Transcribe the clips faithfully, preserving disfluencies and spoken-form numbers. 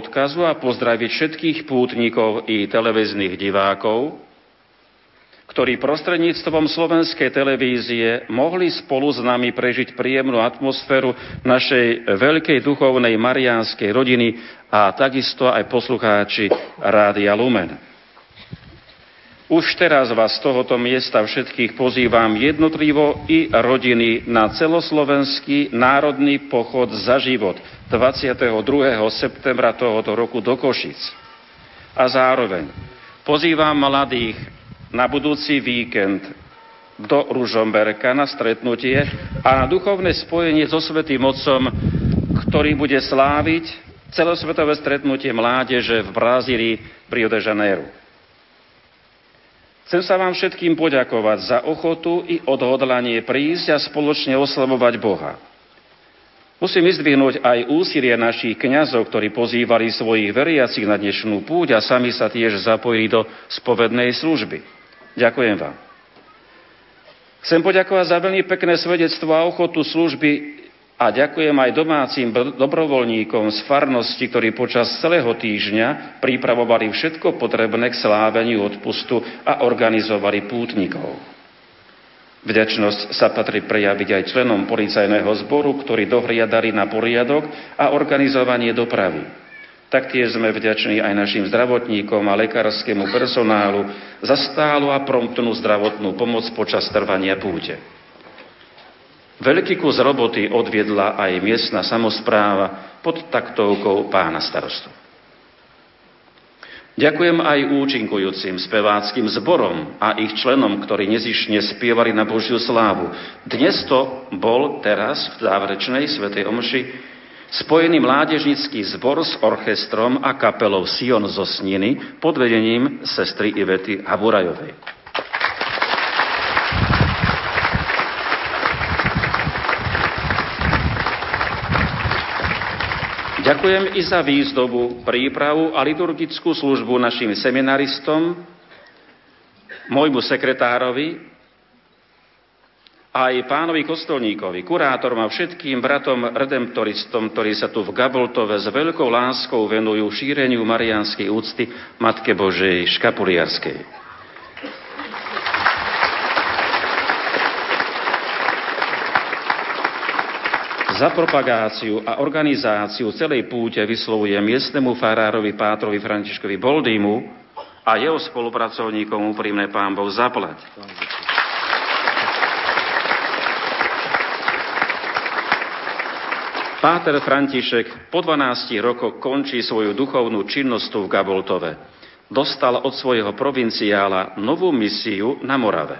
odkazu a pozdraviť všetkých pútnikov i televíznych divákov, ktorí prostredníctvom slovenskej televízie mohli spolu s nami prežiť príjemnú atmosféru našej veľkej duchovnej mariánskej rodiny a takisto aj poslucháči Rádia Lumen. Už teraz vás z tohoto miesta všetkých pozývam jednotlivo i rodiny na celoslovenský národný pochod za život dvadsiateho druhého septembra tohoto roku do Košic. A zároveň pozývam mladých na budúci víkend do Ružomberka na stretnutie a na duchovné spojenie so Svätým Otcom, ktorý bude sláviť celosvetové stretnutie mládeže v Brazílii pri Rio de Janeiro. Chcem sa vám všetkým poďakovať za ochotu i odhodlanie prísť a spoločne oslavovať Boha. Musím vyzdvihnúť aj úsilie našich kňazov, ktorí pozývali svojich veriacich na dnešnú púť a sami sa tiež zapojili do spovednej služby. Ďakujem vám. Chcem poďakovať za veľmi pekné svedectvo a ochotu služby a ďakujem aj domácim dobrovoľníkom z farnosti, ktorí počas celého týždňa pripravovali všetko potrebné k sláveniu odpustu a organizovali pútnikov. Vďačnosť sa patrí prejaviť aj členom policajného zboru, ktorí dohliadali na poriadok a organizovanie dopravy. Taktiež sme vďační aj našim zdravotníkom a lekárskému personálu za stálu a promptnú zdravotnú pomoc počas trvania púte. Veľký kus roboty odviedla aj miestna samospráva pod taktovkou pána starostu. Ďakujem aj účinkujúcim speváckym zborom a ich členom, ktorí nezišne spievali na Božiu slávu. Dnes to bol teraz v záverečnej svätej omši spojený mládežnický zbor s orchestrom a kapelou Sion zo Sniny pod vedením sestry Ivety Havurajovej. Ďakujem i za výzdobu, prípravu a liturgickú službu našim seminaristom, môjmu sekretárovi a aj pánovi kostolníkovi, kurátorom a všetkým bratom redemptoristom, ktorí sa tu v Gaboltove s veľkou láskou venujú šíreniu mariánskej úcty Matke Božej škapuliarskej. Za propagáciu a organizáciu celej púte vyslovuje miestnemu farárovi pátrovi Františkovi Boldimu a jeho spolupracovníkom úprimne Pán Boh zaplať. Páter František po dvanástich rokoch končí svoju duchovnú činnosť tu v Gaboltove. Dostal od svojho provinciála novú misiu na Morave.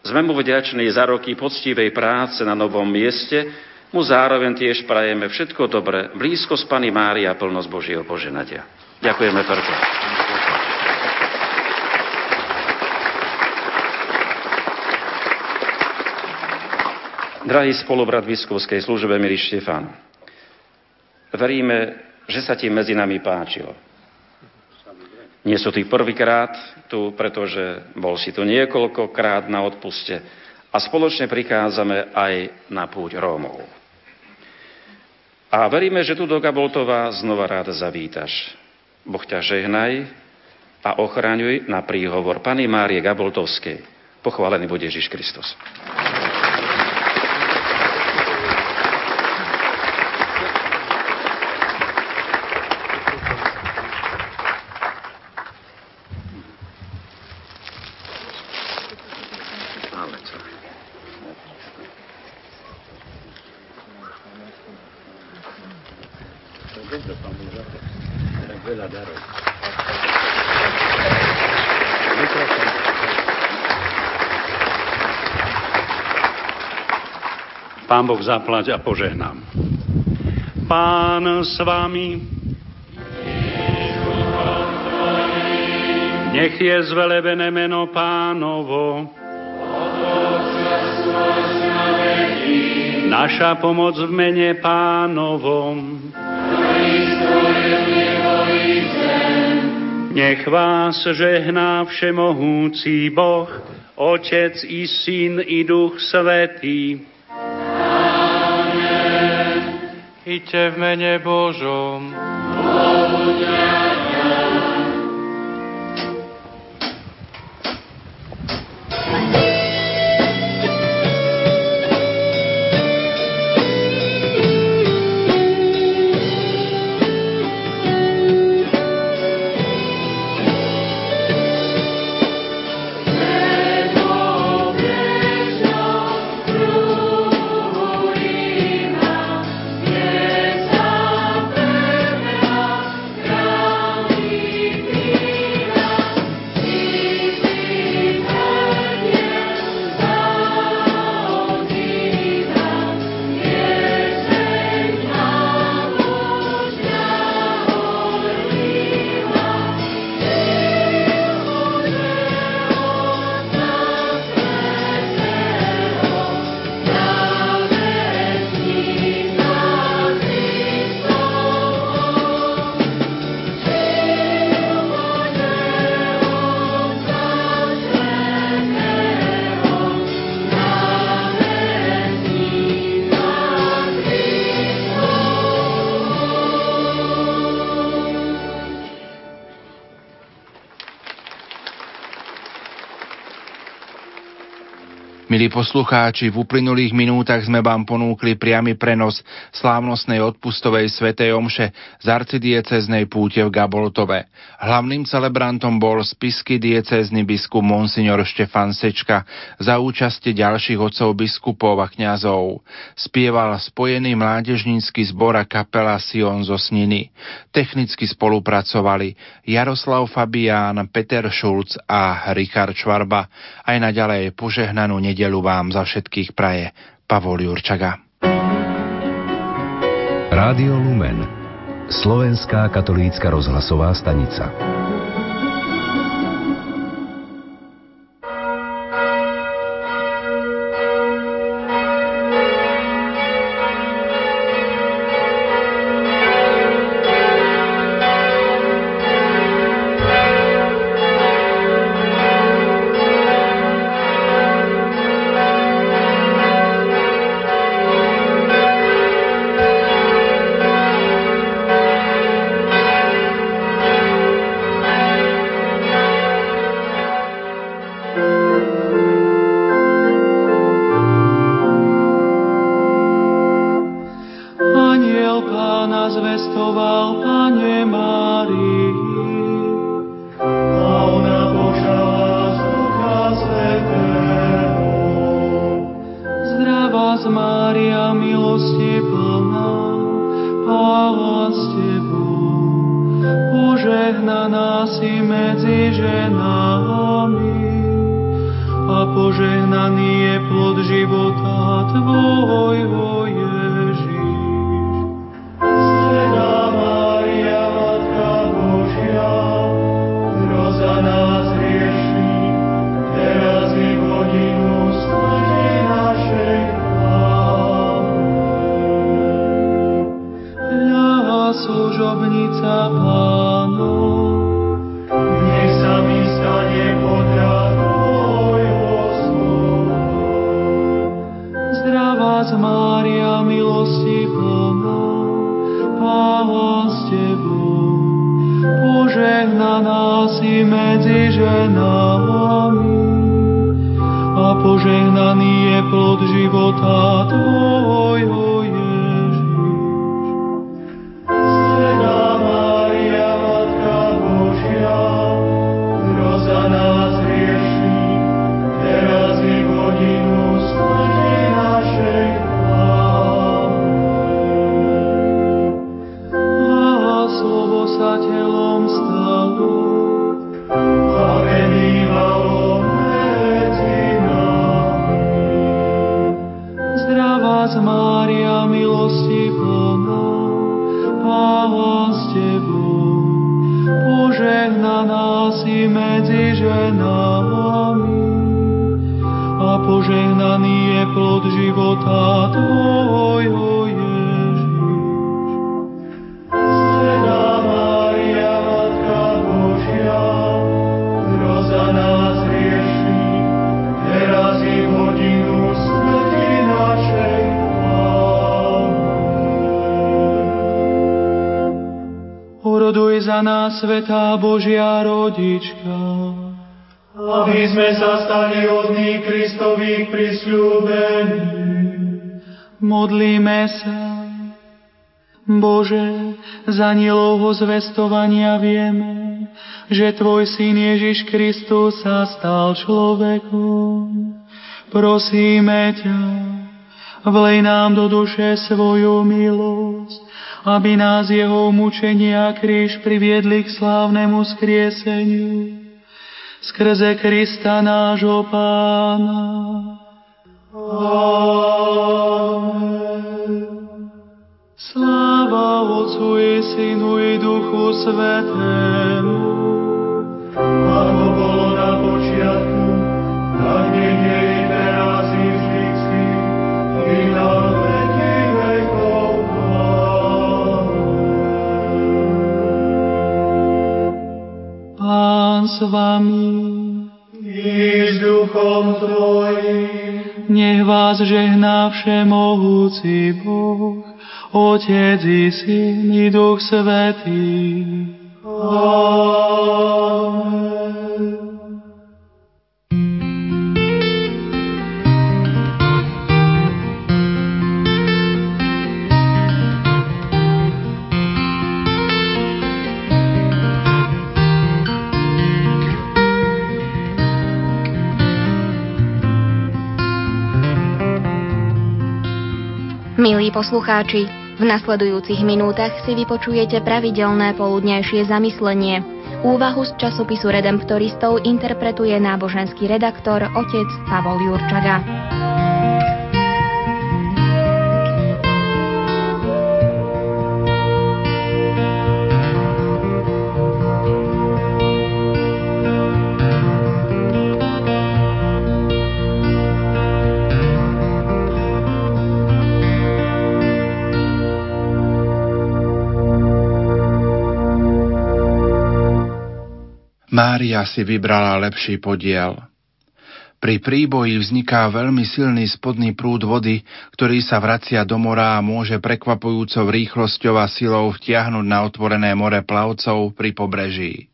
Sme mu vďační za roky poctivej práce na novom mieste, mu zároveň tiež prajeme všetko dobré, blízko s Panny Máriou a plnosť Božieho poženatia. Ďakujeme pekne. Drahý spolubrat v biskupskej službe, milý Štefan, veríme, že sa ti medzi nami páčilo. Nie sú ty prvýkrát tu, pretože bol si tu niekoľkokrát na odpuste a spoločne prichádzame aj na púť Rómov. A veríme, že tu do Gaboltova znova rád zavítaš. Boh ťa žehnaj a ochraňuj na príhovor Panny Márie Gaboltovskej. Pochválený bude Ježiš Kristus. Pán Boh zaplať a požehnám. Pán s vami, nech je zvelebené meno Pánovo. Naša pomoc v mene Pánovom. Nech vás žehná všemohúci Boh, Otec i Syn i Duch Svätý. Iďte v mene Božom. Milí poslucháči, v uplynulých minútach sme vám ponúkli priamy prenos slávnostnej odpustovej svätej omše z arcidiecéznej púte v Gaboltove. Hlavným celebrantom bol spisky diecézny biskup monsignor Štefan Sečka za účasti ďalších otcov biskupov a kňazov. Spieval spojený mládežnícky zbor a kapela Sion zo Sniny. Technicky spolupracovali Jaroslav Fabián, Peter Šulc a Richard Švarba. Aj naďalej požehnanú nedeľu vám za všetkých praje Pavol Jurčaga. Rádio Lumen, Slovenská katolícka rozhlasová stanica. Svätá Božia Rodička, aby sme sa stali odných Kristových prisľúbených. Modlíme sa. Bože, z anjelovho zvestovania vieme, že Tvoj Syn Ježiš Kristus sa stal človekom. Prosíme ťa, vlej nám do duše svoju milosť, aby nás jeho mučenia a kríž priviedli k slávnemu skrieseniu skrze Krista nášho Pána. Amen. Sláva Otcu i Synu i Duchu Svätému, ako bolo na počiatku, tak nech je i teraz i vždycky, i na veky vekov. Pán s vami i s duchom tvojim. Nech vás žehná všemohúci Boh, Otec i Syn i Duch Svätý. Amen. Milí poslucháči, v nasledujúcich minútach si vypočujete pravidelné poludňajšie zamyslenie. Úvahu z časopisu Redemptoristov interpretuje náboženský redaktor otec Pavol Jurčaga. Mária si vybrala lepší podiel. Pri príboji vzniká veľmi silný spodný prúd vody, ktorý sa vracia do mora a môže prekvapujúcou rýchlosťou a silou vtiahnuť na otvorené more plavcov pri pobreží.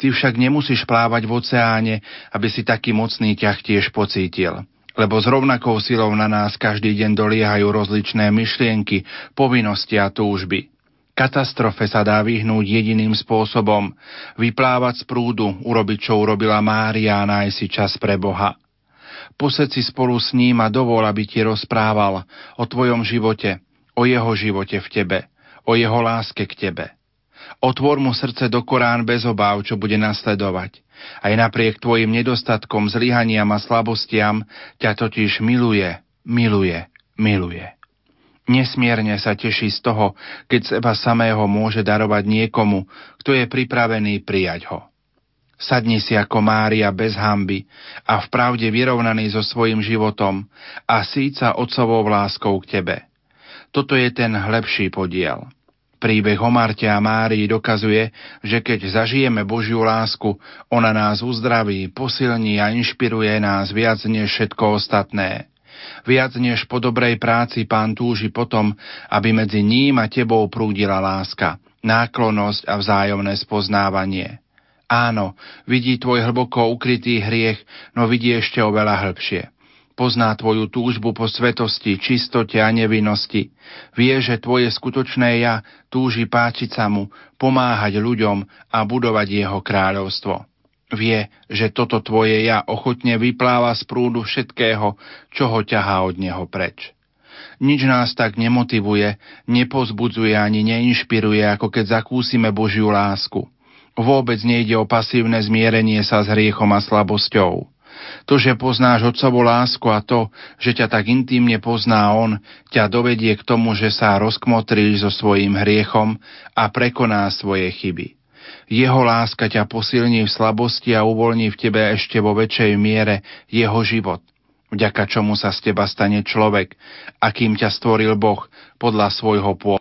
Ty však nemusíš plávať v oceáne, aby si taký mocný ťah tiež pocítil, lebo s rovnakou silou na nás každý deň doliehajú rozličné myšlienky, povinnosti a túžby. Katastrofe sa dá vyhnúť jediným spôsobom – vyplávať z prúdu, urobiť, čo urobila Mária a nájsť si čas pre Boha. Poseď si spolu s ním a dovol, aby ti rozprával o tvojom živote, o jeho živote v tebe, o jeho láske k tebe. Otvor mu srdce do Korán bez obáv, čo bude nasledovať. Aj napriek tvojim nedostatkom, zlyhaniam a slabostiam ťa totiž miluje, miluje, miluje. Nesmierne sa teší z toho, keď seba samého môže darovať niekomu, kto je pripravený prijať ho. Sadni si ako Mária bez hanby a v pravde vyrovnaný so svojím životom a síť sa otcovou láskou k tebe. Toto je ten lepší podiel. Príbeh o Marte a Márii dokazuje, že keď zažijeme Božiu lásku, ona nás uzdraví, posilní a inšpiruje nás viac než všetko ostatné. Viac než po dobrej práci Pán túži potom, aby medzi ním a tebou prúdila láska, náklonnosť a vzájomné spoznávanie. Áno, vidí tvoj hlboko ukrytý hriech, no vidí ešte oveľa hĺbšie. Pozná tvoju túžbu po svetosti, čistote a nevinnosti. Vie, že tvoje skutočné ja túži páčiť sa mu, pomáhať ľuďom a budovať jeho kráľovstvo. Vie, že toto tvoje ja ochotne vypláva z prúdu všetkého, čo ho ťahá od neho preč. Nič nás tak nemotivuje, nepozbudzuje ani neinšpiruje, ako keď zakúsime Božiu lásku. Vôbec nejde o pasívne zmierenie sa s hriechom a slabosťou. To, že poznáš otcovú lásku a to, že ťa tak intímne pozná on, ťa dovedie k tomu, že sa rozkmotríš so svojím hriechom a prekoná svoje chyby. Jeho láska ťa posilní v slabosti a uvoľní v tebe ešte vo väčšej miere jeho život, vďaka čomu sa z teba stane človek, akým ťa stvoril Boh podľa svojho pôvodu.